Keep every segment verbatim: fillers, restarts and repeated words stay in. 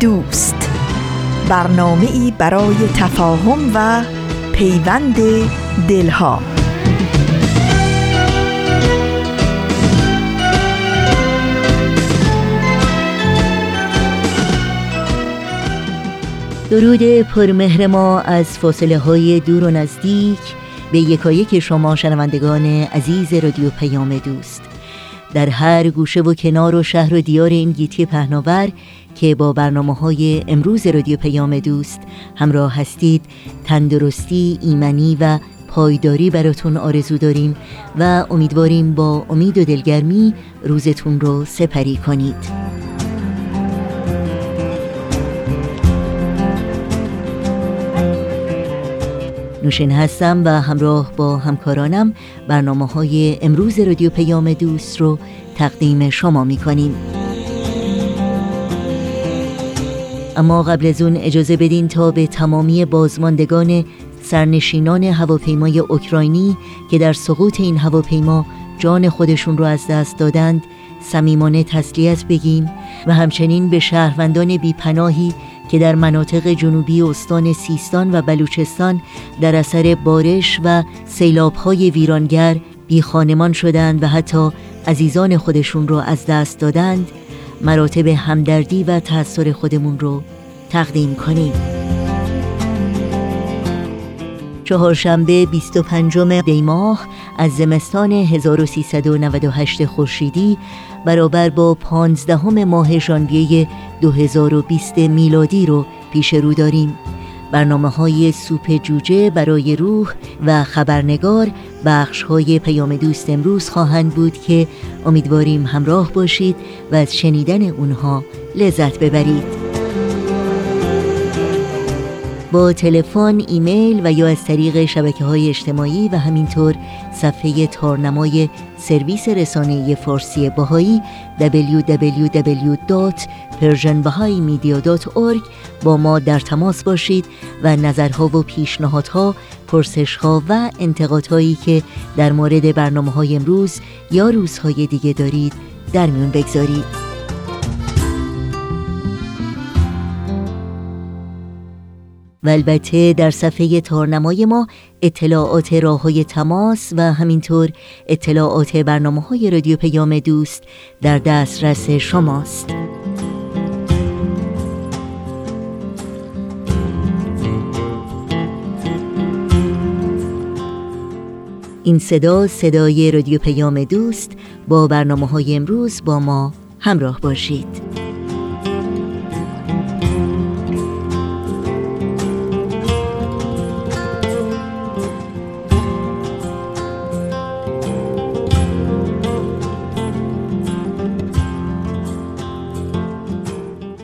دوست، برنامه‌ای برای تفاهم و پیوند دلها. درود پرمهر ما از فاصله های دور و نزدیک به یکایک شما شنوندگان عزیز رادیو پیام دوست در هر گوشه و کنار و شهر و دیار این گیتی پهناور که با برنامه‌های امروز رادیو پیام دوست همراه هستید، تندرستی، ایمنی و پایداری براتون آرزو داریم و امیدواریم با امید و دلگرمی روزتون رو سپری کنید. نوشین هستم و همراه با همکارانم برنامه‌های امروز رادیو پیام دوست رو تقدیم شما می‌کنیم. اما قبل از اون اجازه بدین تا به تمامی بازماندگان سرنشینان هواپیمای اوکراینی که در سقوط این هواپیما جان خودشون رو از دست دادند صمیمانه تسلیت بگیم و همچنین به شهروندان بی‌پناهی که در مناطق جنوبی استان سیستان و بلوچستان در اثر بارش و سیلاب‌های ویرانگر بی خانمان شدند و حتی عزیزان خودشون رو از دست دادند مراتب همدردی و تأثیر خودمون رو تقدیم کنیم. چهارشنبه بیست و پنجم دی ماه از زمستان هزار و سیصد و نود و هشت خورشیدی برابر با پانزدهم ماه ژانویه دو هزار و بیست میلادی رو پیش رو داریم. برنامه‌های سوپ جوجه برای روح و خبرنگار بخش‌های پیام دوست امروز خواهند بود که امیدواریم همراه باشید و از شنیدن اونها لذت ببرید. با تلفن، ایمیل و یا از طریق شبکه‌های اجتماعی و همینطور صفحه تارنمای سرویس رسانه‌ای فارسی باهایی دبلیو دبلیو دبلیو دات پرژن بهایی مدیا دات اورگ با ما در تماس باشید و نظرها و پیشنهادها، پرسشها و انتقادهایی که در مورد برنامه‌های امروز یا روزهای دیگه دارید در میون بگذارید. و البته در صفحه تارنمای ما اطلاعات راه‌های تماس و همینطور اطلاعات برنامه‌های رادیو پیام دوست در دسترس شماست. این صدا صدای رادیو پیام دوست. با برنامه‌های امروز با ما همراه باشید.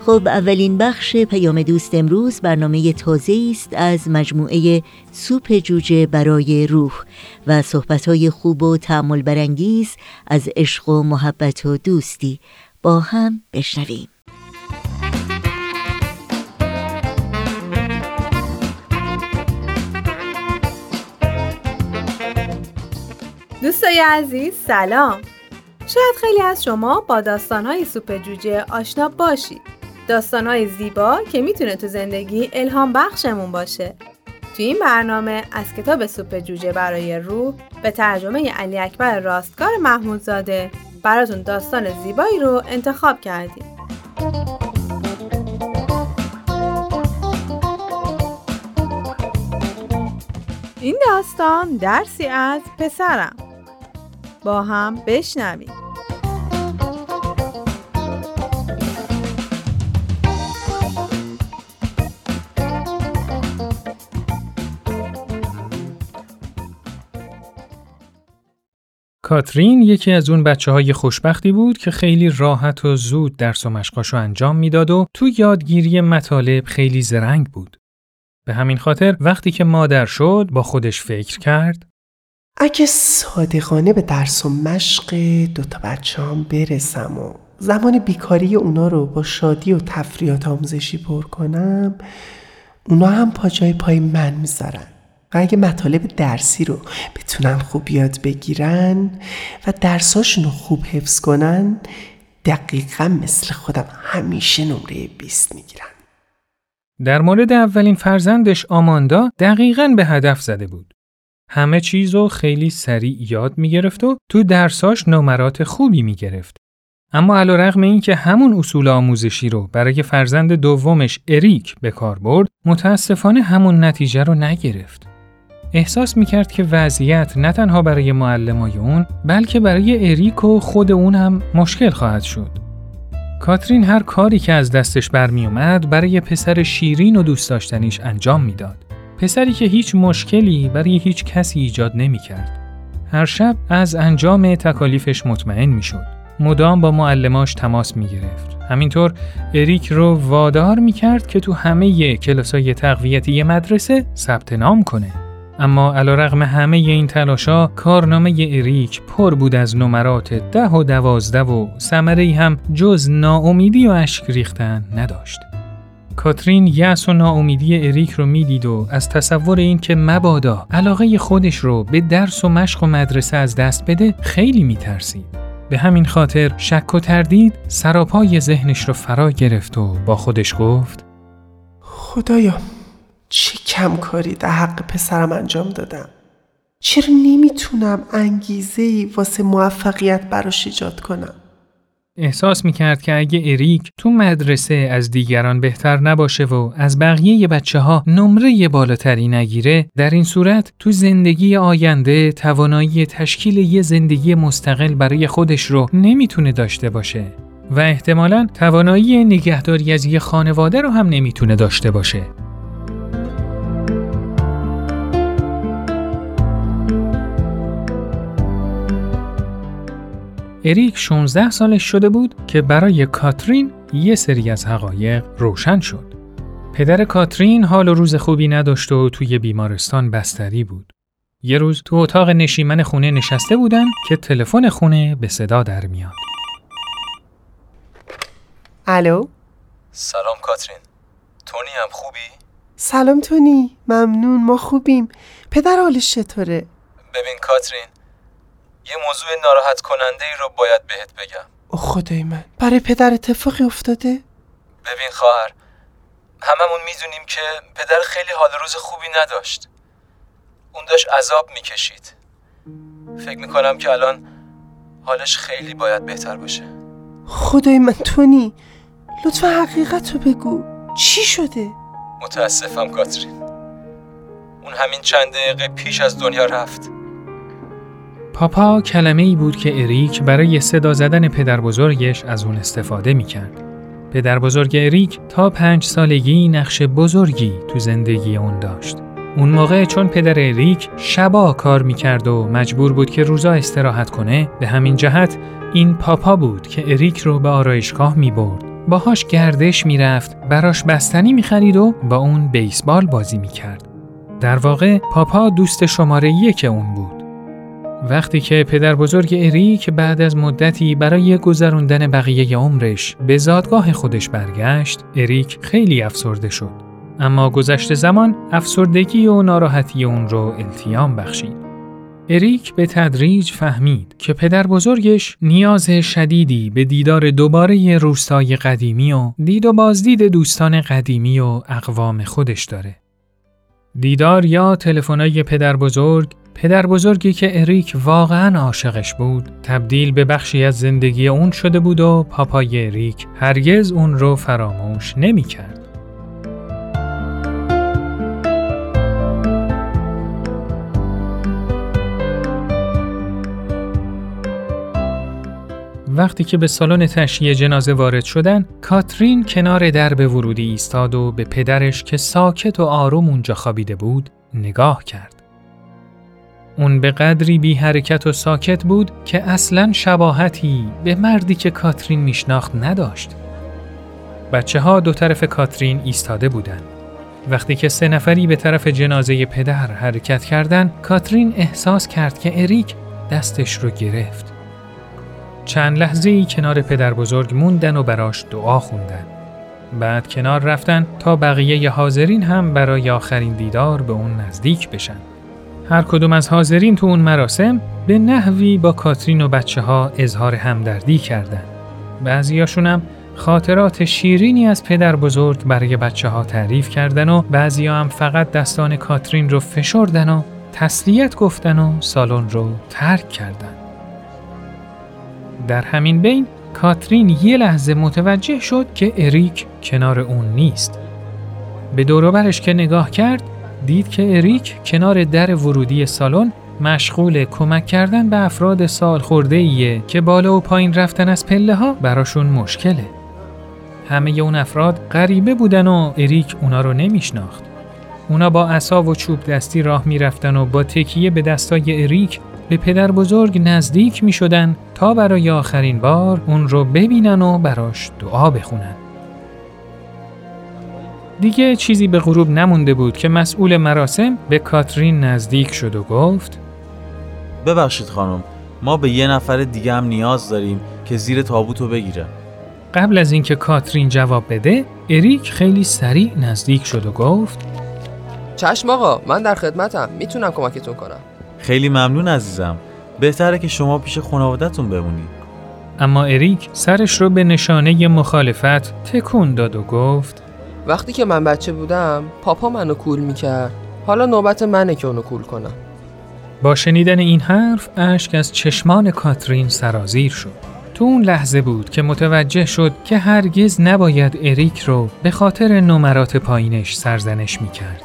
خب، اولین بخش پیام دوست امروز برنامه تازه‌ای است از مجموعه سوپ جوجه برای روح و صحبت‌های خوب و تأمل برانگیز از عشق و محبت و دوستی. با هم بشنویم. دوستای عزیز سلام. شاید خیلی از شما با داستان‌های سوپ جوجه آشنا باشید. داستان‌های زیبا که میتونه تو زندگی الهام بخشمون باشه. تو این برنامه از کتاب سوپ جوجه برای روح به ترجمه علی اکبر راستکار محمودزاده براتون داستان زیبایی رو انتخاب کردیم. این داستان درسی از پسرم. با هم بشنویم. کاترین یکی از اون بچه‌های خوشبختی بود که خیلی راحت و زود درس و مشقاشو انجام میداد و تو یادگیری مطالب خیلی زرنگ بود. به همین خاطر وقتی که مادر شد با خودش فکر کرد اگه صادقانه به درس و مشق دوتا بچه‌ام برسم و زمان بیکاری اونا رو با شادی و تفریحات آموزشی پر کنم، اونا هم پاجای پای من میذارن و اگه مطالب درسی رو بتونن خوب یاد بگیرن و درساشون رو خوب حفظ کنن، دقیقا مثل خودم همیشه نمره بیست میگیرن. در مورد اولین فرزندش آماندا دقیقاً به هدف زده بود. همه چیزو خیلی سریع یاد میگرفت و تو درساش نمرات خوبی میگرفت. اما علیرغم اینکه همون اصول آموزشی رو برای فرزند دومش اریک به کار برد، متاسفانه همون نتیجه رو نگرفت. احساس میکرد که وضعیت نه تنها برای معلمای اون، بلکه برای اریک و خود اون هم مشکل خواهد شد. کاترین هر کاری که از دستش برمی اومد برای پسر شیرین و دوست داشتنیش انجام میداد. پسری که هیچ مشکلی برای هیچ کسی ایجاد نمیکرد. هر شب از انجام تکالیفش مطمئن میشد. مدام با معلماش تماس میگرفت. همینطور اریک رو وادار میکرد که تو همه کلاسای تقویتی مدرسه ثبت نام کنه. اما علیرغم همه این تلاشا، کارنامه اریک پر بود از نمرات ده و دوازده و ثمره‌ای هم جز ناامیدی و اشک ریختن نداشت. کاترین یأس و ناامیدی اریک رو میدید و از تصور این که مبادا علاقه خودش رو به درس و مشق و مدرسه از دست بده خیلی میترسید. به همین خاطر شک و تردید سراپای ذهنش رو فرا گرفت و با خودش گفت خدایا چه کم کاری در حق پسرم انجام دادم. چرا نمیتونم انگیزه‌ای واسه موفقیت براش ایجاد کنم؟ احساس میکرد که اگه اریک تو مدرسه از دیگران بهتر نباشه و از بقیه بچه‌ها نمره بالاتری نگیره، در این صورت تو زندگی آینده توانایی تشکیل یه زندگی مستقل برای خودش رو نمیتونه داشته باشه و احتمالاً توانایی نگهداری از یه خانواده رو هم نمیتونه داشته باشه. اریک شانزده سالش شده بود که برای کاترین یه سری از حقایق روشن شد. پدر کاترین حال و روز خوبی نداشت و توی بیمارستان بستری بود. یه روز تو اتاق نشیمن خونه نشسته بودن که تلفن خونه به صدا در میاد. الو؟ سلام کاترین. تونی هم خوبی؟ سلام تونی، ممنون، ما خوبیم. پدر حالش چطوره؟ ببین کاترین، یه موضوع ناراحت کننده ای رو باید بهت بگم. او خدای من، برای پدر اتفاقی افتاده؟ ببین خواهر، هممون میدونیم که پدر خیلی حال روز خوبی نداشت. اون داشت عذاب میکشید. فکر میکنم که الان حالش خیلی باید بهتر باشه. خدای من تونی، لطفا حقیقت رو بگو. چی شده؟ متاسفم کاترین، اون همین چند دقیقه پیش از دنیا رفت. پاپا کلمه‌ای بود که اریک برای صدا زدن پدر بزرگش از اون استفاده می‌کرد. پدر بزرگ اریک تا پنج سالگی نقش بزرگی تو زندگی اون داشت. اون موقع چون پدر اریک شبا کار می‌کرد و مجبور بود که روزا استراحت کنه، به همین جهت این پاپا بود که اریک رو به آرایشگاه می‌برد، باهاش گردش می‌رفت، براش بستنی می‌خرید و با اون بیسبال بازی می‌کرد. در واقع پاپا دوست شماره یک اون بود. وقتی که پدر بزرگ اریک بعد از مدتی برای گذراندن بقیه عمرش به زادگاه خودش برگشت، اریک خیلی افسرده شد. اما گذشت زمان افسردگی و ناراحتی اون رو التیام بخشید. اریک به تدریج فهمید که پدر بزرگش نیاز شدیدی به دیدار دوباره روستای قدیمی و دید و بازدید دوستان قدیمی و اقوام خودش داره. دیدار یا تلفن‌های پدر بزرگ، پدر بزرگی که اریک واقعاً عاشقش بود، تبدیل به بخشی از زندگی اون شده بود و پاپای اریک هرگز اون رو فراموش نمی کرد. وقتی که به سالن تشییع جنازه وارد شدن، کاترین کنار درب ورودی ایستاد و به پدرش که ساکت و آروم اونجا خوابیده بود نگاه کرد. اون به قدری بی حرکت و ساکت بود که اصلاً شباهتی به مردی که کاترین میشناخت نداشت. بچه ها دو طرف کاترین ایستاده بودن. وقتی که سه نفری به طرف جنازه پدر حرکت کردند، کاترین احساس کرد که اریک دستش رو گرفت. چند لحظه‌ای کنار پدر بزرگ موندن و براش دعا خوندن. بعد کنار رفتن تا بقیه حاضرین هم برای آخرین دیدار به اون نزدیک بشن. هر کدوم از حاضرین تو اون مراسم به نحوی با کاترین و بچه ها اظهار همدردی کردن. بعضیاشون هم خاطرات شیرینی از پدر بزرگ برای بچه ها تعریف کردن و بعضی هم فقط دستان کاترین رو فشردن و تسلیت گفتن و سالن رو ترک کردن. در همین بین کاترین یه لحظه متوجه شد که اریک کنار اون نیست. به دور و برش که نگاه کرد دید که اریک کنار در ورودی سالن مشغول کمک کردن به افراد سالخورده‌ایه که بالا و پایین رفتن از پله‌ها براشون مشکله. همه اون افراد غریبه بودن و اریک اونا رو نمیشناخت. اونا با عصا و چوب دستی راه میرفتن و با تکیه به دستای اریک به پدر بزرگ نزدیک می شدن تا برای آخرین بار اون رو ببینن و براش دعا بخونن. دیگه چیزی به غروب نمونده بود که مسئول مراسم به کاترین نزدیک شد و گفت: ببخشید خانم، ما به یه نفر دیگه هم نیاز داریم که زیر تابوت رو بگیره. قبل از اینکه کاترین جواب بده، اریک خیلی سریع نزدیک شد و گفت: چشم آقا، من در خدمتم، میتونم کمکتون کنم. خیلی ممنون عزیزم، بهتره که شما پیش خانوادتون بمونید. اما اریک سرش رو به نشانه مخالفت تکون داد و گفت: وقتی که من بچه بودم پاپا منو کول میکرد، حالا نوبت منه که اونو کول کنم. با شنیدن این حرف اشک از چشمان کاترین سرازیر شد. تو اون لحظه بود که متوجه شد که هرگز نباید اریک رو به خاطر نمرات پایینش سرزنش میکرد.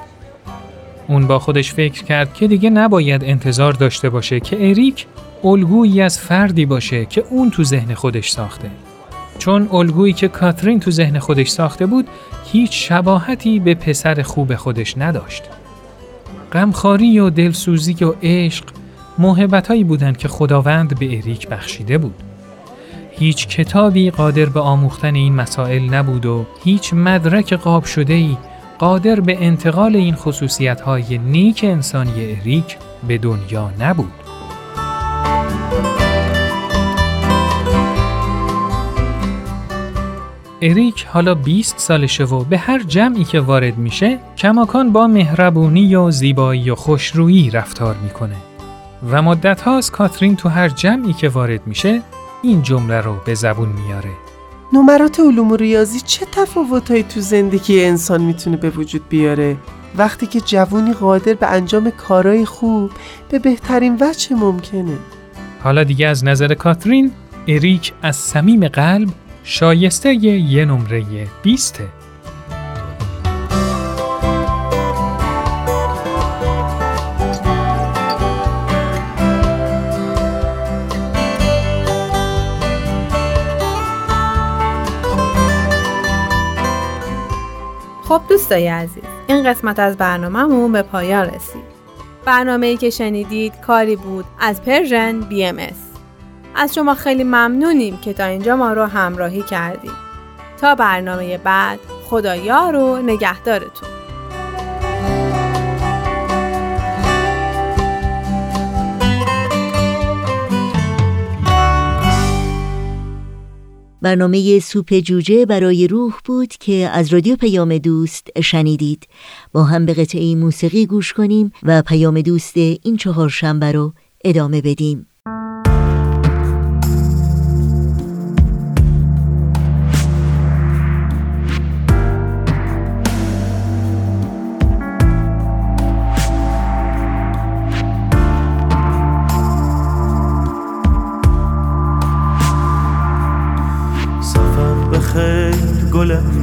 اون با خودش فکر کرد که دیگه نباید انتظار داشته باشه که اریک الگویی از فردی باشه که اون تو ذهن خودش ساخته. چون الگویی که کاترین تو ذهن خودش ساخته بود هیچ شباهتی به پسر خوب خودش نداشت. غمخواری و دلسوزی و عشق موهبتایی بودند که خداوند به اریک بخشیده بود. هیچ کتابی قادر به آموختن این مسائل نبود و هیچ مدرک قاب شده‌ای قادر به انتقال این خصوصیت‌های نیک انسانی اریک به دنیا نبود. اریک حالا بیست سالشه و به هر جمعی که وارد میشه کماکان با مهربونی و زیبایی و خوشرویی رفتار میکنه و مدت هاست کاترین تو هر جمعی که وارد میشه این جمله رو به زبون میاره: نمرات علوم و ریاضی چه تفاوتایی تو زندگی انسان میتونه به وجود بیاره وقتی که جوونی قادر به انجام کارهای خوب به بهترین وجه ممکنه. حالا دیگه از نظر کاترین اریک از صمیم قلب شایسته یه نمره بیسته. خب دوستای عزیز، این قسمت از برنامه‌مون به پایان رسید. برنامه‌ای که شنیدید کاری بود از پرژن بی ام اس. از شما خیلی ممنونیم که تا اینجا ما رو همراهی کردید. تا برنامه بعد، خدایار و نگهدارتون. برنامه سوپ جوجه برای روح بود که از رادیو پیام دوست شنیدید. با هم به قطعه موسیقی گوش کنیم و پیام دوست این چهارشنبه رو ادامه بدیم.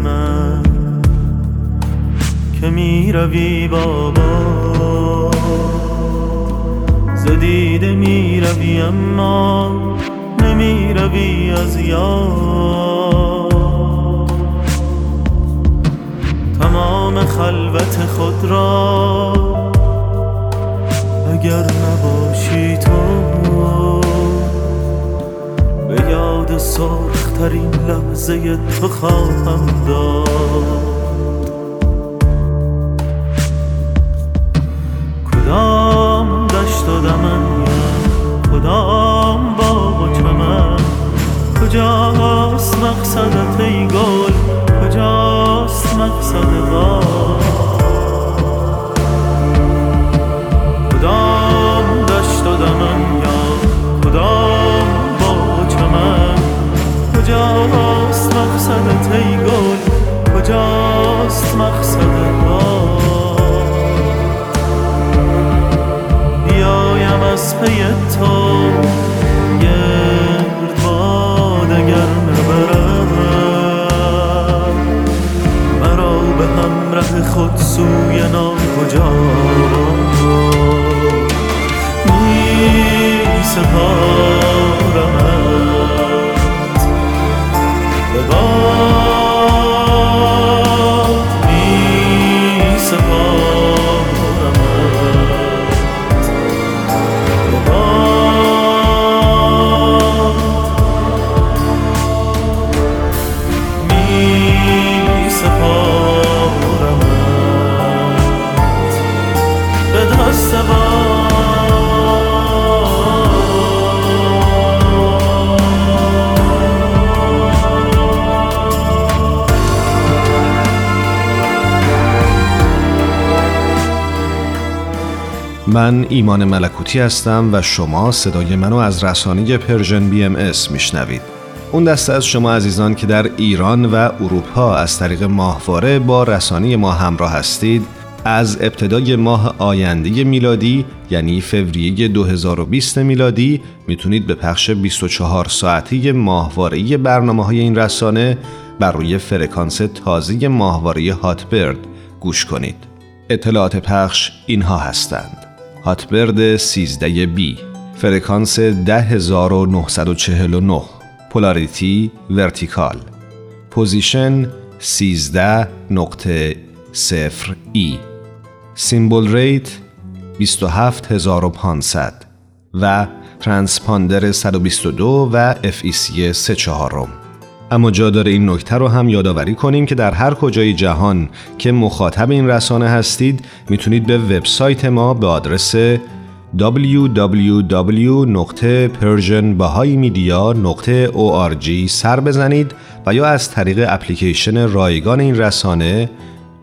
من که می روی بابا زدیده می روی، اما نمی روی از یاد. تمام خلوت خود را اگر نبا لحظه تو خواهم داد. کدام دشت و دمن، کدام باغ و چمن، کجاست مقصدت ای گل، کجاست مقصد غار؟ کدام دشت و دمن یا کدام باغ و چمن، کجاست مقصدت ای گل، کجاست مقصد غار؟ بیایم از پی تو گردباد اگر نبرم، مرا به همراه خود سوی ناکجا سپارمت، به باد می سپارمت، به باد می سپارمت، به دست باد. من ایمان ملکوتی هستم و شما صدای منو از رسانه پرژن بی ام اس میشنوید. اون دسته از شما عزیزان که در ایران و اروپا از طریق ماهواره با رسانه ما همراه هستید، از ابتدای ماه آینده میلادی یعنی فوریه دو هزار و بیست میلادی میتونید به پخش بیست و چهار ساعتی ماهواره‌ای برنامه‌های این رسانه بر روی فرکانس تازه ماهواره هاتبرد گوش کنید. اطلاعات پخش اینها هستند: هاتبرد سیزده بی، فرکانس ده هزار و نهصد و چهل و نه، پولاریتی ورتیکال، پوزیشن سیزده نقطه صفر ای، سیمبول ریت بیست و هفت هزار و پانصد و ترانسپاندر صد و بیست و دو و اف ای سی سه چهارم. اما جا داره این نکته رو هم یادآوری کنیم که در هر کجای جهان که مخاطب این رسانه هستید میتونید به وبسایت ما به آدرس دبلیو دبلیو دبلیو نقطه پرژن بهایی مدیا نقطه او آر جی سر بزنید و یا از طریق اپلیکیشن رایگان این رسانه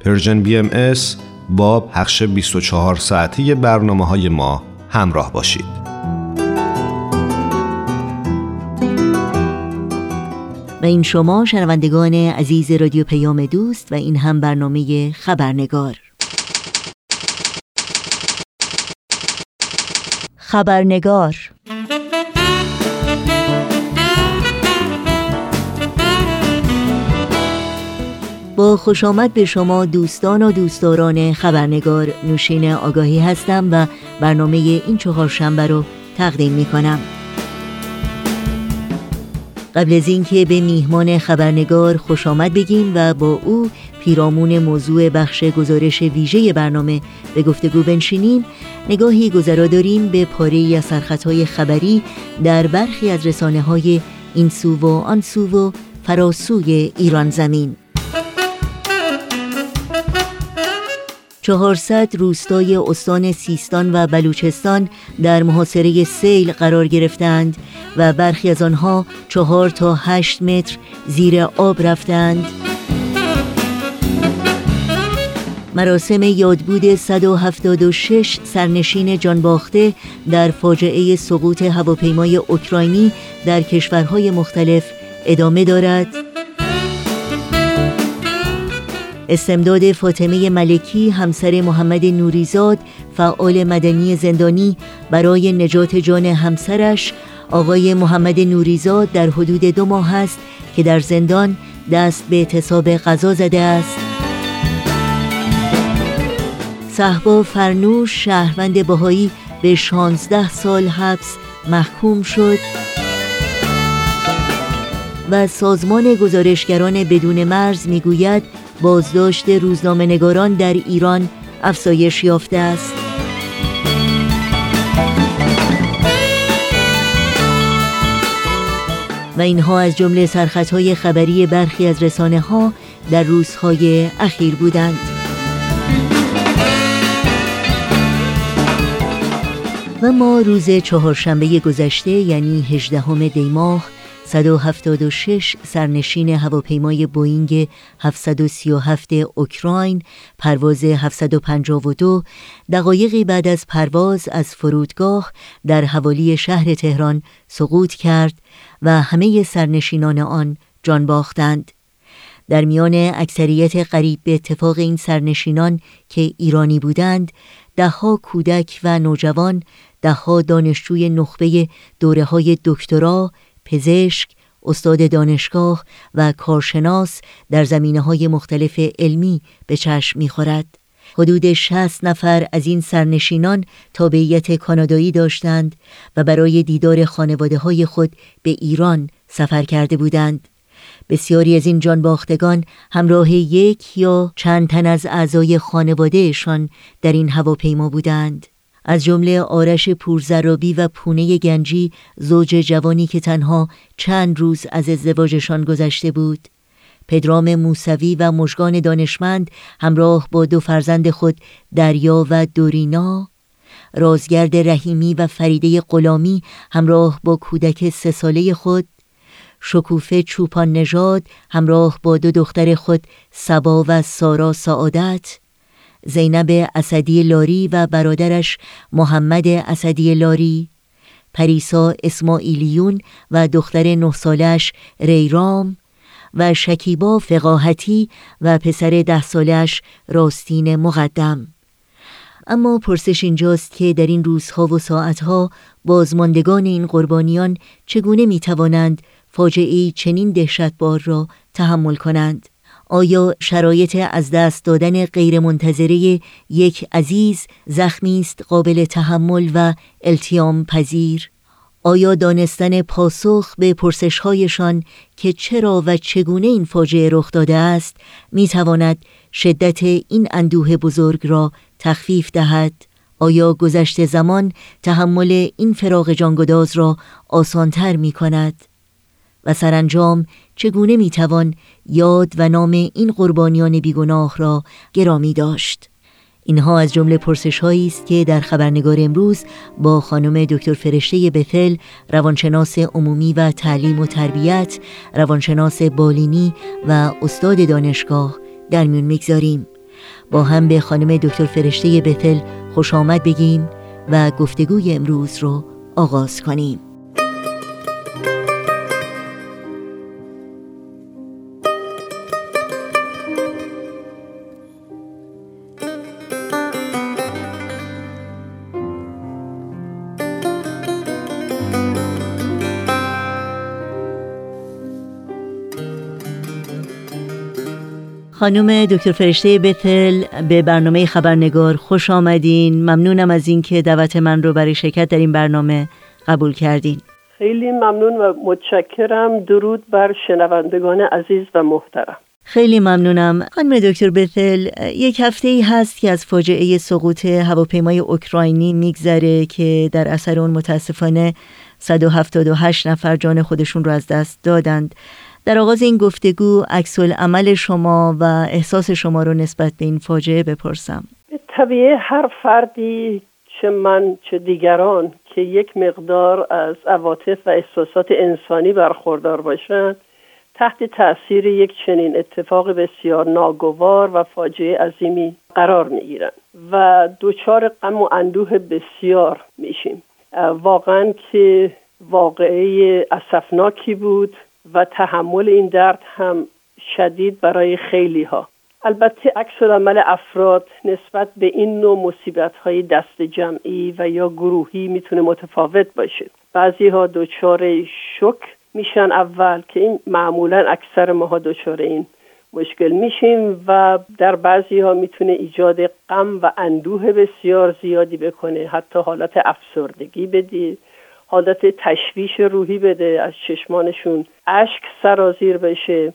پرژن بی ام اس با پخش بیست و چهار ساعتی برنامه‌های ما همراه باشید. و این شما شنوندگان عزیز رادیو پیام دوست و این هم برنامه خبرنگار. خبرنگار با خوش آمد به شما دوستان و دوستداران خبرنگار. نوشین آگاهی هستم و برنامه این چهارشنبه رو تقدیم می کنم. قبل از اینکه به میهمان خبرنگار خوش آمد بگیم و با او پیرامون موضوع بخش گزارش ویژه برنامه به گفتگو بنشینیم، نگاهی گذرا داریم به پاره‌ای از سرخطهای خبری در برخی از رسانه‌های این سو و آن سو و فراسوی ایران زمین. چهارصد روستای استان سیستان و بلوچستان در محاصره سیل قرار گرفتند و برخی از آنها چهار تا هشت متر زیر آب رفتند. مراسم یادبود صد و هفتاد و شش سرنشین جانباخته در فاجعه سقوط هواپیمای اوکراینی در کشورهای مختلف ادامه دارد. استمداد فاطمه ملکی همسر محمد نوریزاد فعال مدنی زندانی برای نجات جان همسرش. آقای محمد نوریزاد در حدود دو ماه است که در زندان دست به اعتصاب غذا زده است. صحبا فرنوش شهروند بهایی به شانزده سال حبس محکوم شد. و سازمان گزارشگران بدون مرز میگوید بازداشت روزنامه‌نگاران در ایران افزایش یافته است. و اینها از جمله سرخطهای خبری برخی از رسانه‌ها در روزهای اخیر بودند. و ما روز چهارشنبه گذشته یعنی هجدهم دی ماه صد و هفتاد و شش سرنشین هواپیمای بوئینگ هفتصد و سی و هفت اوکراین پرواز هفتصد و پنجاه و دو دقایقی بعد از پرواز از فرودگاه در حوالی شهر تهران سقوط کرد و همه سرنشینان آن جان باختند. در میان اکثریت قریب به اتفاق این سرنشینان که ایرانی بودند، ده‌ها کودک و نوجوان، ده‌ها دانشجوی نخبه دوره‌های دکترا، پزشک، استاد دانشگاه و کارشناس در زمینه‌های مختلف علمی به چشم می‌خورد. حدود شصت نفر از این سرنشینان تابعیت کانادایی داشتند و برای دیدار خانواده‌های خود به ایران سفر کرده بودند. بسیاری از این جانباختگان همراه یک یا چند تن از اعضای خانوادهشان در این هواپیما بودند. از جمله آرش پورزرابی و پونه گنجی، زوج جوانی که تنها چند روز از ازدواجشان گذشته بود. پدرام موسوی و مشگان دانشمند همراه با دو فرزند خود دریا و دورینا، رازگرد رحیمی و فریده قلمی همراه با کودک سه ساله خود، شکوفه چوپان نژاد همراه با دو دختر خود سبا و سارا سعادت، زینب اسدی لاری و برادرش محمد اسدی لاری، پریسا اسماییلیون و دختر نه سالش ریرام و شکیبا فقاهتی و پسر ده سالش راستین مقدم. اما پرسش اینجاست که در این روزها و ساعتها بازماندگان این قربانیان چگونه می توانند فاجعه‌ای چنین دهشتبار را تحمل کنند؟ آیا شرایط از دست دادن غیرمنتظره یک عزیز زخمی است قابل تحمل و التیام پذیر؟ آیا دانستن پاسخ به پرسش‌هایشان که چرا و چگونه این فاجعه رخ داده است می‌تواند شدت این اندوه بزرگ را تخفیف دهد؟ آیا گذشت زمان تحمل این فراق جانگداز را آسان‌تر می‌کند؟ و سرانجام چگونه میتوان یاد و نام این قربانیان بیگناه را گرامی داشت؟ اینها از جمله پرسش‌هایی است که در خبرنگار امروز با خانم دکتر فرشته بهفل، روانشناس عمومی و تعلیم و تربیت، روانشناس بالینی و استاد دانشگاه در میون میگذاریم. با هم به خانم دکتر فرشته بهفل خوش آمد بگیم و گفتگوی امروز رو آغاز کنیم. خانم دکتر فرشته بهفل، به برنامه خبرنگار خوش آمدین. ممنونم از این که دعوت من رو برای شرکت در این برنامه قبول کردین. خیلی ممنون و متشکرم. درود بر شنوندگان عزیز و محترم. خیلی ممنونم. خانم دکتر بهفل، یک هفته‌ای هست که از فاجعه سقوط هواپیمای اوکراینی میگذره که در اثر اون متاسفانه صد و هفتاد و هشت نفر جان خودشون رو از دست دادند. در آغاز این گفتگو عکس‌العمل شما و احساس شما رو نسبت به این فاجعه بپرسم. به طبیعه هر فردی، چه من چه دیگران، که یک مقدار از عواطف و احساسات انسانی برخوردار باشند، تحت تأثیر یک چنین اتفاق بسیار ناگوار و فاجعه عظیمی قرار می‌گیرند و دچار غم و اندوه بسیار میشیم. واقعاً که واقعه اسفناکی بود و تحمل این درد هم شدید برای خیلی ها. البته عکس‌العمل افراد نسبت به این نوع مصیبت‌های دست جمعی و یا گروهی میتونه متفاوت باشه. بعضی‌ها دچار شوک میشن اول، که این معمولاً اکثر ماها دچار این مشکل میشیم، و در بعضی‌ها میتونه ایجاد غم و اندوه بسیار زیادی بکنه، حتی حالت افسردگی بده، حالت تشویش روحی بده، از چشمانشون اشک سرازیر بشه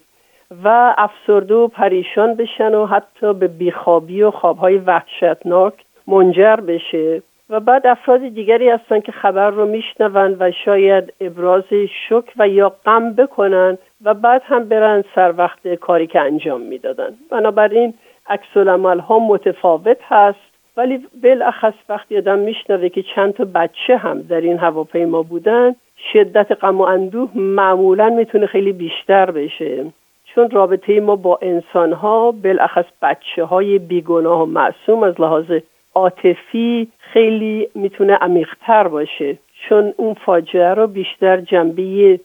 و افسرده و پریشان بشن و حتی به بیخوابی و خوابهای وحشتناک منجر بشه و بعد افراد دیگری هستن که خبر رو میشنون و شاید ابراز شک و یا غم بکنن و بعد هم برن سر وقت کاری که انجام میدادن. بنابراین عکس العمل ها متفاوت هست، ولی بالاخص وقتی آدم میشنوه که چند تا بچه هم در این هواپیما بودن، شدت غم و اندوه معمولا میتونه خیلی بیشتر بشه، چون رابطه ما با انسان ها بالاخص بچه های بیگناه و معصوم از لحاظ عاطفی خیلی میتونه عمیق‌تر باشه، چون اون فاجعه رو بیشتر جنبه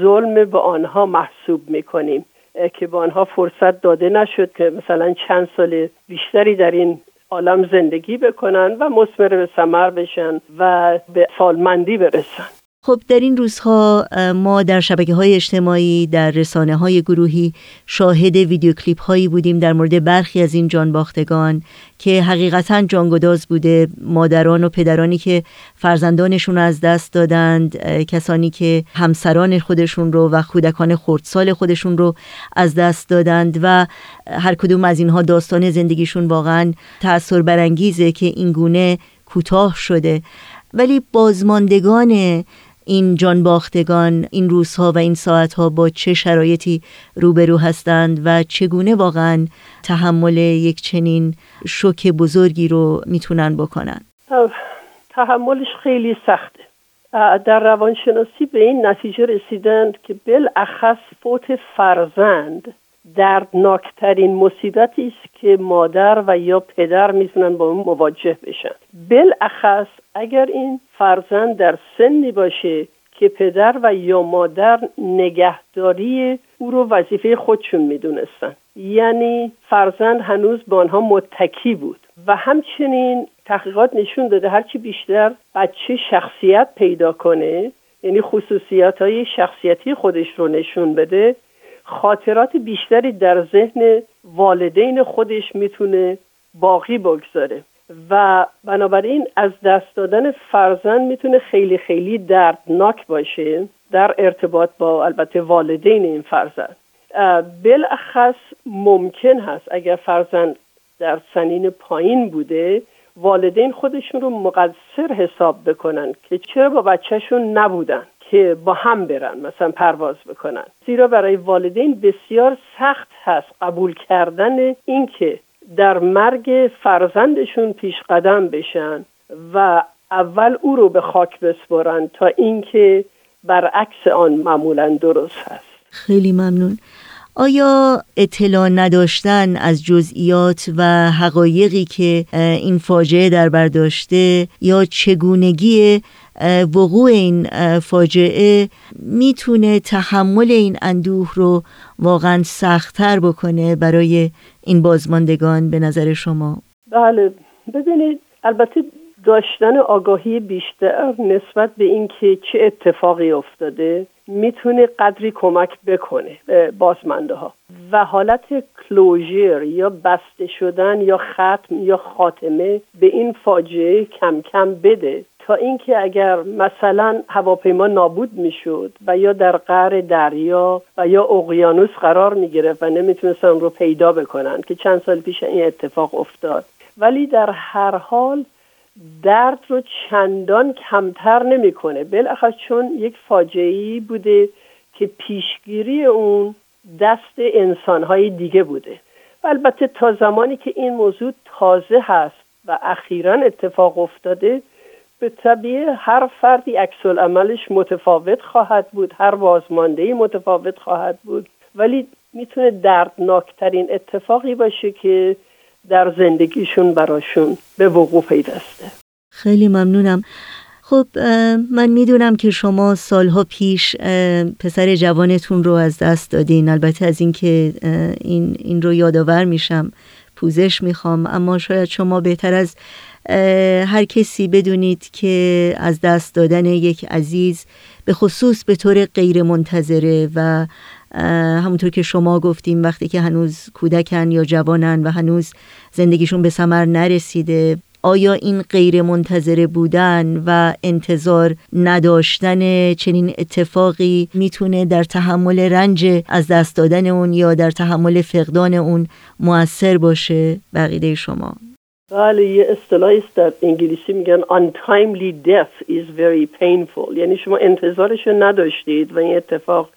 ظلم به آنها محسوب میکنیم که به آنها فرصت داده نشد که مثلا چند سال بیشتری در این عالم زندگی بکنن و مثمر به ثمر بشن و به سالمندی برسن. خب در این روزها ما در شبکه‌های اجتماعی، در رسانه‌های گروهی شاهد ویدیو کلیپ‌هایی بودیم در مورد برخی از این جانباختگان که حقیقتاً جانگداز بوده، مادران و پدرانی که فرزندانشون از دست دادند، کسانی که همسران خودشون رو و کودکان خردسال خودشون رو از دست دادند و هر کدوم از اینها داستان زندگیشون واقعاً تأثیر برانگیزه که اینگونه کوتاه شده. ولی بازماندگان این جانباختگان این روزها و این ساعتها با چه شرایطی روبرو هستند و چگونه واقعا تحمل یک چنین شوک بزرگی رو میتونن بکنن؟ تحملش خیلی سخته. در روانشناسی به این نتیجه رسیدند که بالاخص فوت فرزند دردناکترین مصیبتی است که مادر و یا پدر میتونن با اون مواجه بشن. بالاخص اگر این فرزند در سنی باشه که پدر و یا مادر نگهداری او رو وظیفه خودشون میدونستن، یعنی فرزند هنوز به آنها متکی بود. و همچنین تحقیقات نشون داده هرچی بیشتر بچه شخصیت پیدا کنه، یعنی خصوصیات‌های شخصیتی خودش رو نشون بده، خاطرات بیشتری در ذهن والدین خودش میتونه باقی بگذاره و بنابراین از دست دادن فرزند میتونه خیلی خیلی دردناک باشه در ارتباط با البته والدین این فرزند. بالاخص ممکن هست اگر فرزند در سنین پایین بوده، والدین خودشون رو مقصر حساب بکنن که چرا با بچهشون نبودن که با هم برن مثلا پرواز بکنن، زیرا برای والدین بسیار سخت هست قبول کردن اینکه در مرگ فرزندشون پیش قدم بشن و اول او رو به خاک بسپارن تا اینکه برعکس آن معمولا درست هست. خیلی ممنون. آیا اطلاع نداشتن از جزئیات و حقایقی که این فاجعه در بر داشته یا چگونگی وقوع این فاجعه میتونه تحمل این اندوه رو واقعا سخت‌تر بکنه برای این بازماندگان به نظر شما؟ بله، ببینید البته داشتن آگاهی بیشتر نسبت به این که چه اتفاقی افتاده میتونه قدری کمک بکنه بازمانده ها و حالت کلوژر یا بسته شدن یا ختم یا خاتمه به این فاجعه کم کم بده، تا اینکه اگر مثلا هواپیما نابود میشد و یا در قعر دریا و یا اقیانوس قرار میگرفت و نمیتونستن رو پیدا بکنن که چند سال پیش این اتفاق افتاد، ولی در هر حال درد رو چندان کمتر نمیکنه، بالاخره چون یک فاجعه‌ای بوده که پیشگیری اون دست انسان‌های دیگه بوده. و البته تا زمانی که این موضوع تازه هست و اخیراً اتفاق افتاده، به طبیعه هر فردی عکس‌العملش متفاوت خواهد بود، هر بازمانده‌ای متفاوت خواهد بود، ولی میتونه دردناکترین اتفاقی باشه که در زندگیشون براشون به وقوع پیداسته. خیلی ممنونم. خب من میدونم که شما سالها پیش پسر جوانتون رو از دست دادین. البته از این که این, این رو یادآور میشم، پوزش میخوام، اما شاید شما بهتر از هر کسی بدونید که از دست دادن یک عزیز به خصوص به طور غیر منتظره و همونطور که شما گفتیم وقتی که هنوز کودکن یا جوانن و هنوز زندگیشون به ثمر نرسیده، آیا این غیر منتظره بودن و انتظار نداشتن چنین اتفاقی میتونه در تحمل رنج از دست دادن اون یا در تحمل فقدان اون مؤثر باشه؟ بقیده شما. بله، یه اصطلاحی است در انگلیسی میگن untimely death is very painful، یعنی شما انتظارش رو نداشتید و این اتفاق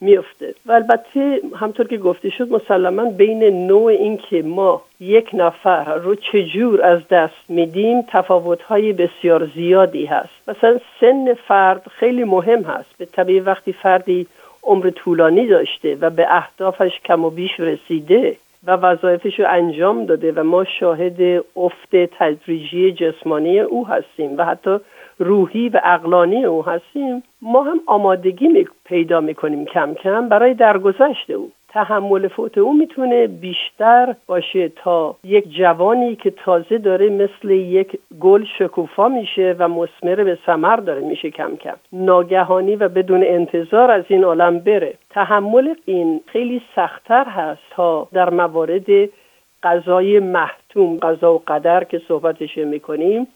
میفته. و البته همطور که گفته شد مسلماً بین نوع این که ما یک نفر رو چجور از دست میدیم تفاوت‌های بسیار زیادی هست. مثلا سن فرد خیلی مهم هست. به طبیعی وقتی فردی عمر طولانی داشته و به اهدافش کم و بیش رسیده و وظایفش رو انجام داده و ما شاهد افت تدریجی جسمانی او هستیم و حتی روحی و عقلانی او هستیم، ما هم آمادگی می پیدا میکنیم کم کم برای درگذشت او. تحمل فوت او میتونه بیشتر باشه تا یک جوانی که تازه داره مثل یک گل شکوفا میشه و مثمر به ثمر داره میشه کم کم، ناگهانی و بدون انتظار از این عالم بره. تحمل این خیلی سخت‌تر هست تا در موارد قضای محتوم، قضا و قدر که صحبتش میکنیم.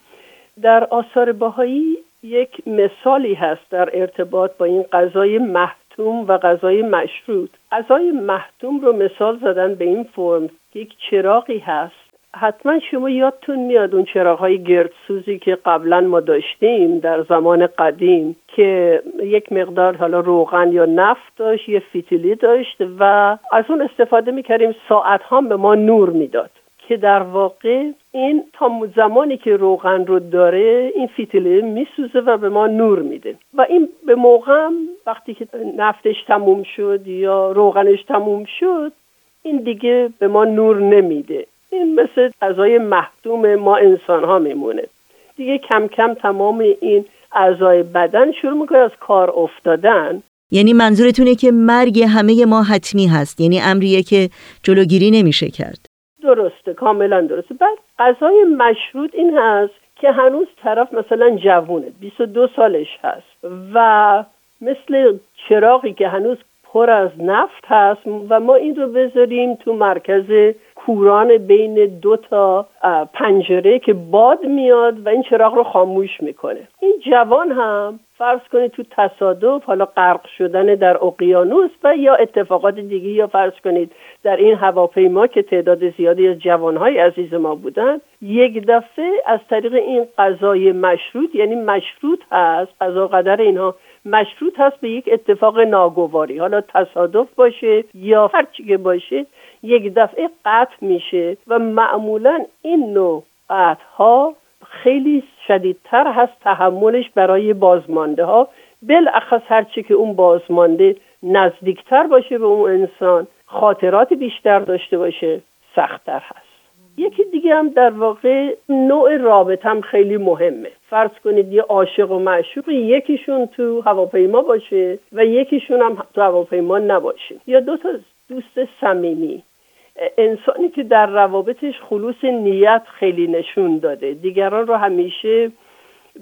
در آثار بهایی یک مثالی هست در ارتباط با این قضای محتوم و قضای مشروط. قضای محتوم رو مثال زدن به این فرم که یک چراغی هست. حتما شما یادتون میاد اون چراغ‌های گردسوزی که قبلا ما داشتیم در زمان قدیم که یک مقدار حالا روغن یا نفت داشت، یه فتیلی داشت و از اون استفاده می‌کردیم، ساعت هم به ما نور میداد. که در واقع این تا زمانی که روغن رو داره این فتیله میسوزه و به ما نور میده و این به موقع وقتی که نفتش تموم شد یا روغنش تموم شد این دیگه به ما نور نمیده. این مثل اعضای محتوم ما انسان ها میمونه دیگه. کم کم تمام این اعضای بدن شروع میکنه از کار افتادن. یعنی منظورتونه که مرگ همه ما حتمی هست، یعنی امریه که جلوگیری نمیشه کرد. درسته، کاملا درسته. بعد قضای مشروط این هست که هنوز طرف مثلا جوونه، بیست و دو سالش هست و مثل چراغی که هنوز پر از نفت هست و ما این رو بذاریم تو مرکز کوران بین دو تا پنجره که باد میاد و این چراغ رو خاموش میکنه. این جوان هم فرض کنید تو تصادف، حالا غرق شدن در اقیانوس و یا اتفاقات دیگه، یا فرض کنید در این هواپیما که تعداد زیادی از جوانهای عزیز ما بودن، یک دفعه از طریق این قضای مشروط، یعنی مشروط هست قضا قدر اینها، مشروط هست به یک اتفاق ناگواری، حالا تصادف باشه یا هر چی که باشه، یک دفعه قطع میشه و معمولا این نوع قطعها خیلی شدیدتر هست تحملش برای بازمانده ها. بالاخص هرچی که اون بازمانده نزدیکتر باشه به اون انسان، خاطرات بیشتر داشته باشه، سختتر هست. یکی دیگه هم در واقع نوع رابطه هم خیلی مهمه. فرض کنید یه عاشق و معشوق، یکیشون تو هواپیما باشه و یکیشون هم تو هواپیما نباشه، یا دو تا دوست صمیمی. انسانی که در روابطش خلوص نیت خیلی نشون داده، دیگران رو همیشه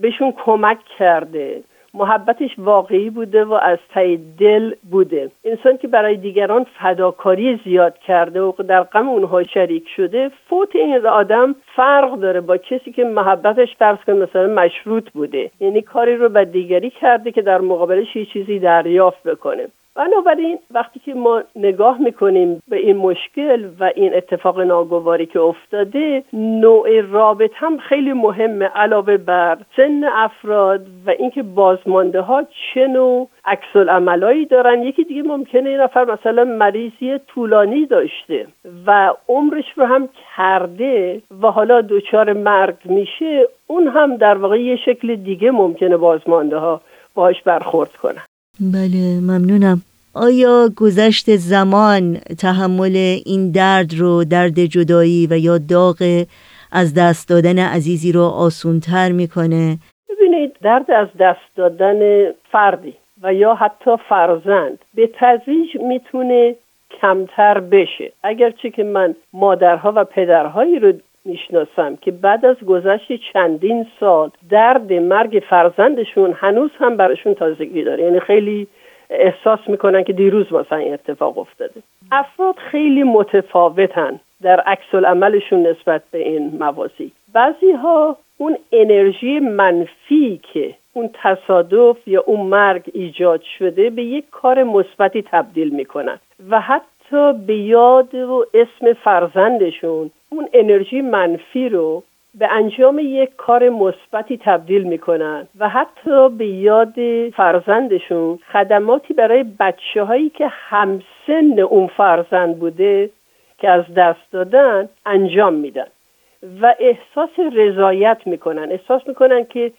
بهشون کمک کرده، محبتش واقعی بوده و از ته دل بوده، انسان که برای دیگران فداکاری زیاد کرده و در غم اونها شریک شده، فوت این آدم فرق داره با کسی که محبتش فرض کن مثلا مشروط بوده، یعنی کاری رو به دیگری کرده که در مقابلش یه چیزی دریافت بکنه. بنابراین وقتی که ما نگاه میکنیم به این مشکل و این اتفاق ناگواری که افتاده، نوع رابطه هم خیلی مهمه، علاوه بر سن افراد و اینکه بازمانده ها چه نوع عکس العملایی دارن. یکی دیگه ممکنه این نفر مثلا مریضی طولانی داشته و عمرش رو هم کرده و حالا دچار مرگ میشه، اون هم در واقع یه شکل دیگه ممکنه بازمانده ها باهاش برخورد کنن. بله، ممنونم. آیا گذشت زمان تحمل این درد رو، درد جدایی و یا داغ از دست دادن عزیزی رو آسون‌تر می‌کنه؟ ببینید، درد از دست دادن فردی و یا حتی فرزند به تدریج میتونه کمتر بشه. اگرچه که من مادرها و پدرهایی رو میشناسم که بعد از گذشت چندین سال درد مرگ فرزندشون هنوز هم براشون تازگی داره، یعنی خیلی احساس میکنن که دیروز مثلا این اتفاق افتاده. افراد خیلی متفاوتن در عکس العملشون نسبت به این موازی. بعضی ها اون انرژی منفی که اون تصادف یا اون مرگ ایجاد شده به یک کار مثبتی تبدیل میکنن و حتی به یاد و اسم فرزندشون اون انرژی منفی رو به انجام یک کار مثبتی تبدیل میکنن و حتی به یاد فرزندشون خدماتی برای بچه‌هایی که همسن اون فرزند بوده که از دست دادن انجام میدن و احساس رضایت میکنن، احساس میکنن که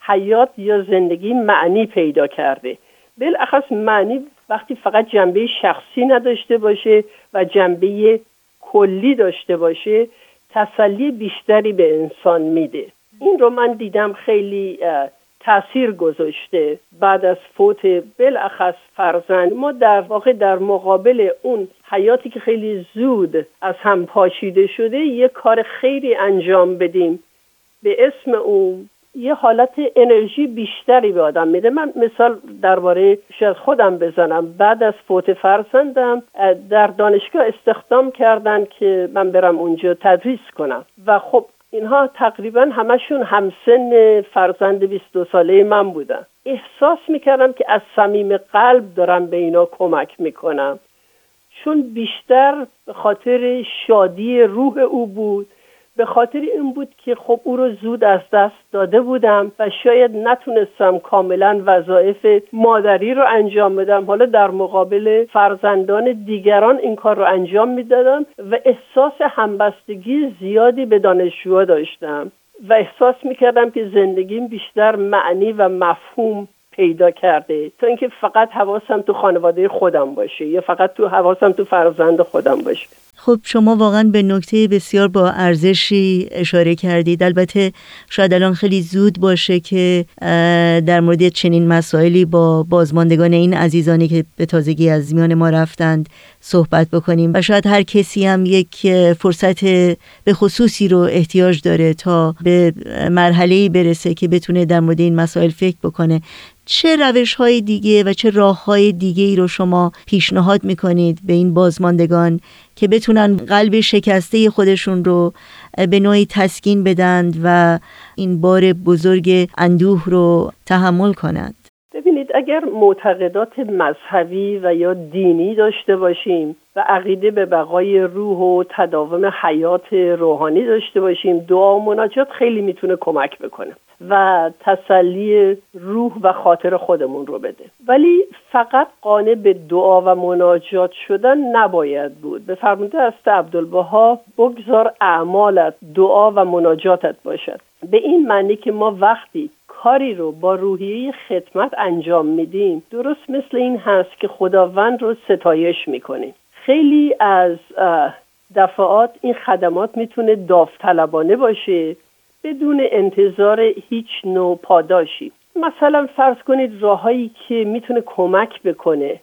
حیات یا زندگی معنی پیدا کرده. بالاخص معنی وقتی فقط جنبه شخصی نداشته باشه و جنبه کلی داشته باشه، تسلی بیشتری به انسان میده. این رو من دیدم خیلی تأثیر گذاشته بعد از فوت بالاخص فرزند ما. در واقع در مقابل اون حیاتی که خیلی زود از هم پاشیده شده یه کار خیری انجام بدیم به اسم اون، یه حالت انرژی بیشتری به آدم میده. من مثال درباره از خودم بزنم. بعد از فوت فرزندم در دانشگاه استخدام کردن که من برم اونجا تدریس کنم و خب اینها تقریبا همشون همسن فرزند بیست و دو ساله من بودن. احساس میکردم که از صمیم قلب دارم به اینا کمک میکنم، چون بیشتر به خاطر شادی روح او بود، به خاطر این بود که خب او رو زود از دست داده بودم و شاید نتونستم کاملا وظایف مادری رو انجام بدم. حالا در مقابل فرزندان دیگران این کار رو انجام میدادم و احساس همبستگی زیادی به دانشجوها داشتم و احساس میکردم که زندگیم بیشتر معنی و مفهوم پیدا کرده تا اینکه فقط حواسم تو خانواده خودم باشه یا فقط تو حواسم تو فرزند خودم باشه. خب شما واقعا به نکته بسیار با ارزشی اشاره کردید. البته شاید الان خیلی زود باشه که در مورد چنین مسائلی با بازماندگان این عزیزانی که به تازگی از میان ما رفتند صحبت بکنیم و شاید هر کسی هم یک فرصت به خصوصی رو احتیاج داره تا به مرحله‌ای برسه که بتونه در مورد این مسائل فکر بکنه. چه روش‌های دیگه و چه راه‌های دیگه‌ای رو شما پیشنهاد می‌کنید به این بازماندگان که بتونن قلب شکسته خودشون رو به نوعی تسکین بدند و این بار بزرگ اندوه رو تحمل کنند؟ ببینید، اگر معتقدات مذهبی و یا دینی داشته باشیم و عقیده به بقای روح و تداوم حیات روحانی داشته باشیم، دعا و مناجات خیلی میتونه کمک بکنه و تسلی روح و خاطر خودمون رو بده. ولی فقط قانع به دعا و مناجات شدن نباید بود. به فرموده از عبدالبها بگذار اعمالت دعا و مناجاتت باشد، به این معنی که ما وقتی کاری رو با روحیه خدمت انجام میدیم درست مثل این هست که خداوند رو ستایش میکنیم. خیلی از دفعات این خدمات میتونه داوطلبانه باشه بدون انتظار هیچ نوع پاداشی. مثلا فرض کنید راهایی که میتونه کمک بکنه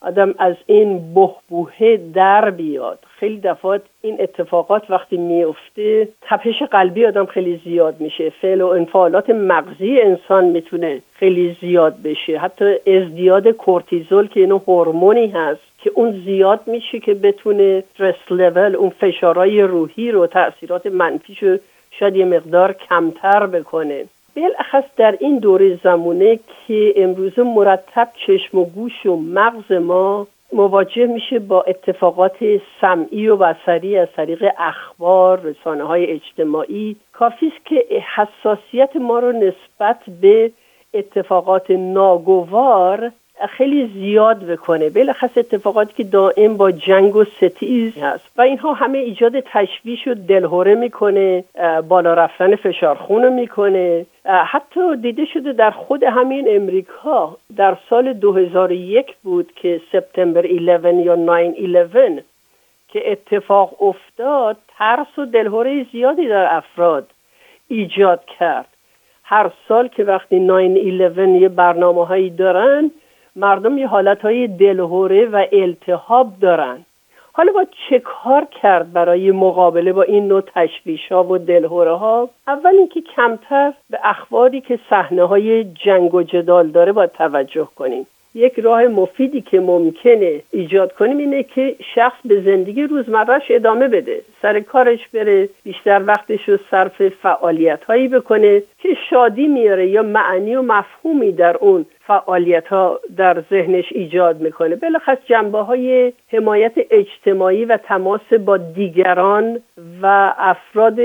آدم از این بحبوحه در بیاد. خیلی دفعات این اتفاقات وقتی میفته تپش قلبی آدم خیلی زیاد میشه، فعل و انفعالات مغزی انسان میتونه خیلی زیاد بشه، حتی ازدیاد کورتیزول که اینو هورمونی هست که اون زیاد میشه که بتونه استرس لول، اون فشارهای روحی رو، تأثیرات منفیشو شاید یه مقدار کمتر بکنه. بالاخص در این دوره زمونه که امروز مرتب چشم و گوش و مغز ما مواجه میشه با اتفاقات سمعی و بصری از طریق اخبار، رسانه‌های اجتماعی، کافیه که حساسیت ما رو نسبت به اتفاقات ناگوار خیلی زیاد بکنه. بالاخص اتفاقاتی که دائم با جنگ و ستیز هست و اینها همه ایجاد تشویش و دلهوره میکنه، بالا رفتن فشار خون میکنه. حتی دیده شده در خود همین امریکا در سال دو هزار و یک بود که سپتامبر یازده یا نه یازده که اتفاق افتاد، ترس و دلهوره زیادی در افراد ایجاد کرد. هر سال که وقتی نه یازده یه برنامه هایی دارن، مردم یه حالتهای دلهوره و التهاب دارن. حالا با چه کار کرد برای مقابله با این نوع تشویش‌ها و دلهوره‌ها؟ اول اینکه کمتر به اخباری که صحنه‌های جنگ و جدال داره باید توجه کنیم. یک راه مفیدی که ممکنه ایجاد کنیم اینه که شخص به زندگی روزمرهش ادامه بده، سر کارش بره، بیشتر وقتش رو صرف فعالیت‌هایی بکنه که شادی میاره یا معنی و مفهومی در اون فعالیت‌ها در ذهنش ایجاد میکنه. بالاخص جنبه‌های حمایت اجتماعی و تماس با دیگران و افراد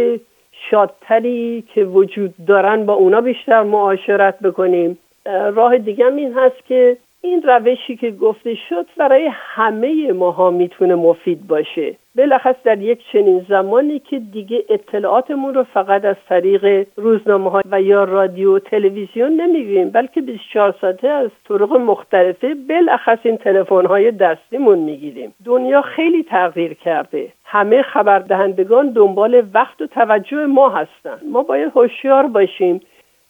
شادتری که وجود دارن با اونا بیشتر معاشرت بکنیم. راه دیگه این هست که این روشی که گفته شد برای همه ماها میتونه مفید باشه، بلخص در یک چنین زمانی که دیگه اطلاعاتمون رو فقط از طریق روزنامه‌ها و یا رادیو و تلویزیون نمیگیریم، بلکه بیست و چهار ساعته از طرق مختلفه، بلخص این تلفن‌های دستیمون میگیریم. دنیا خیلی تغییر کرده، همه خبردهندگان دنبال وقت و توجه ما هستن. ما باید هوشیار باشیم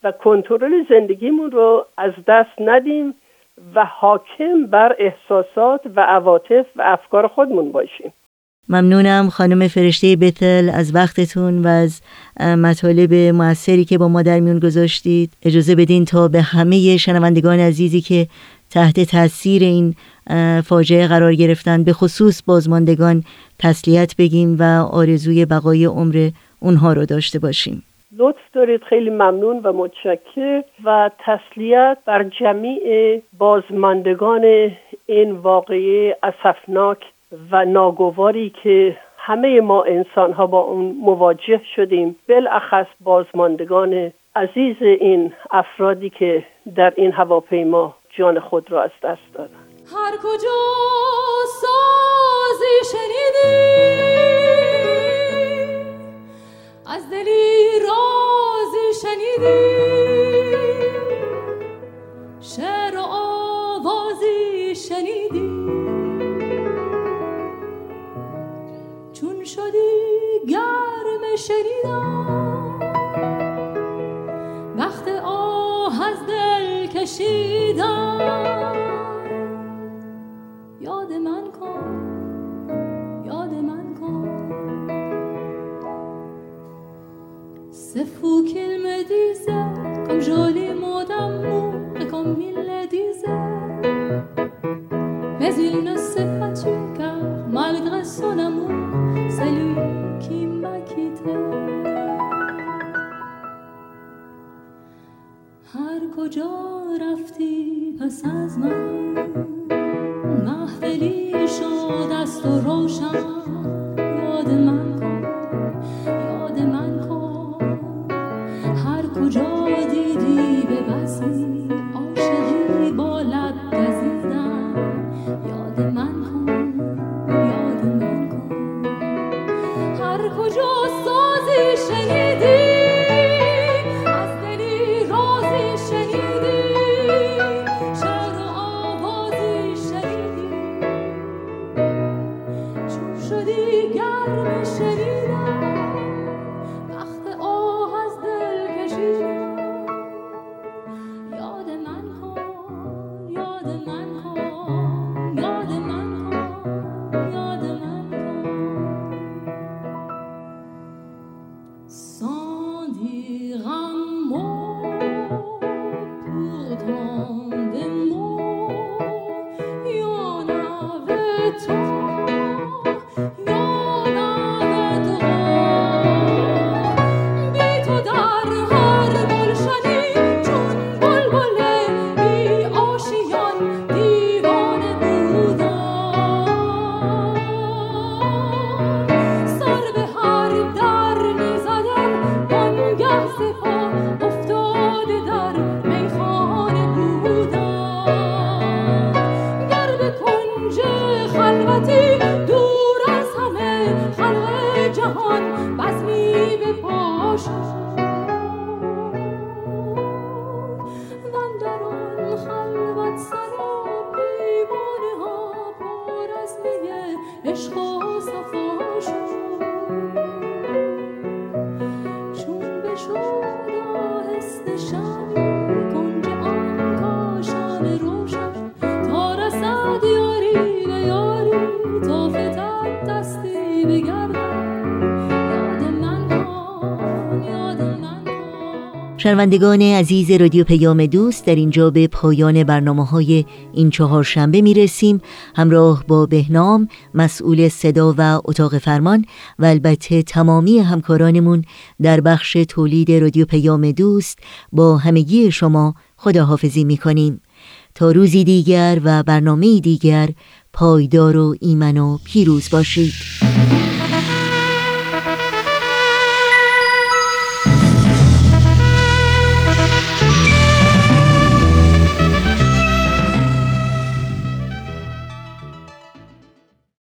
و کنترل زندگیمون رو از دست ندیم و حاکم بر احساسات و عواطف و افکار خودمون باشیم. ممنونم خانم فرشته بهفل از وقتتون و از مطالب موثری که با ما در میون گذاشتید. اجازه بدین تا به همه شنوندگان عزیزی که تحت تاثیر این فاجعه قرار گرفتن، به خصوص بازماندگان، تسلیت بگیم و آرزوی بقای عمر اونها رو داشته باشیم. لطف دارید، خیلی ممنون و متشکر و تسلیت بر جمیع بازماندگان این واقعه اسفناک و ناگواری که همه ما انسان ها با اون مواجه شدیم، بالاخص بازماندگان عزیز این افرادی که در این هواپیما جان خود را از دست دادن. هر کجا سازی شنیدی از دلی رازی شنیدی، شعر و آوازی شنیدی، چون شدی گرم شنیدم، وقت آه از دل کشیدم. یاد من کن، یاد من کن، سفو کلمه دیزه کم جولی مودم مو کم میل دیزه mais il ne sait pas tu car malgré son amour c'est lui qui m'a quitté. هر کجا رفتی پس از من، محفلی شد است و روشن. یاد من کن، یاد من کن، کجا دیدی به بسی عاشقی با لب گزیدم. یاد من کن، یاد من کن، هر کجا سازی شنیدی از دلی رازی شنیدی، شعر و آوازی شنیدی، چون شدی گرم شنیدم، شنوندگان عزیز رادیو پیام دوست، در اینجا به پایان برنامه‌های این چهارشنبه میرسیم. همراه با بهنام، مسئول صدا و اتاق فرمان و البته تمامی همکارانمون در بخش تولید رادیو پیام دوست، با همگی شما خداحافظی میکنیم تا روزی دیگر و برنامه‌ای دیگر. پایدار و ایمن و پیروز باشید.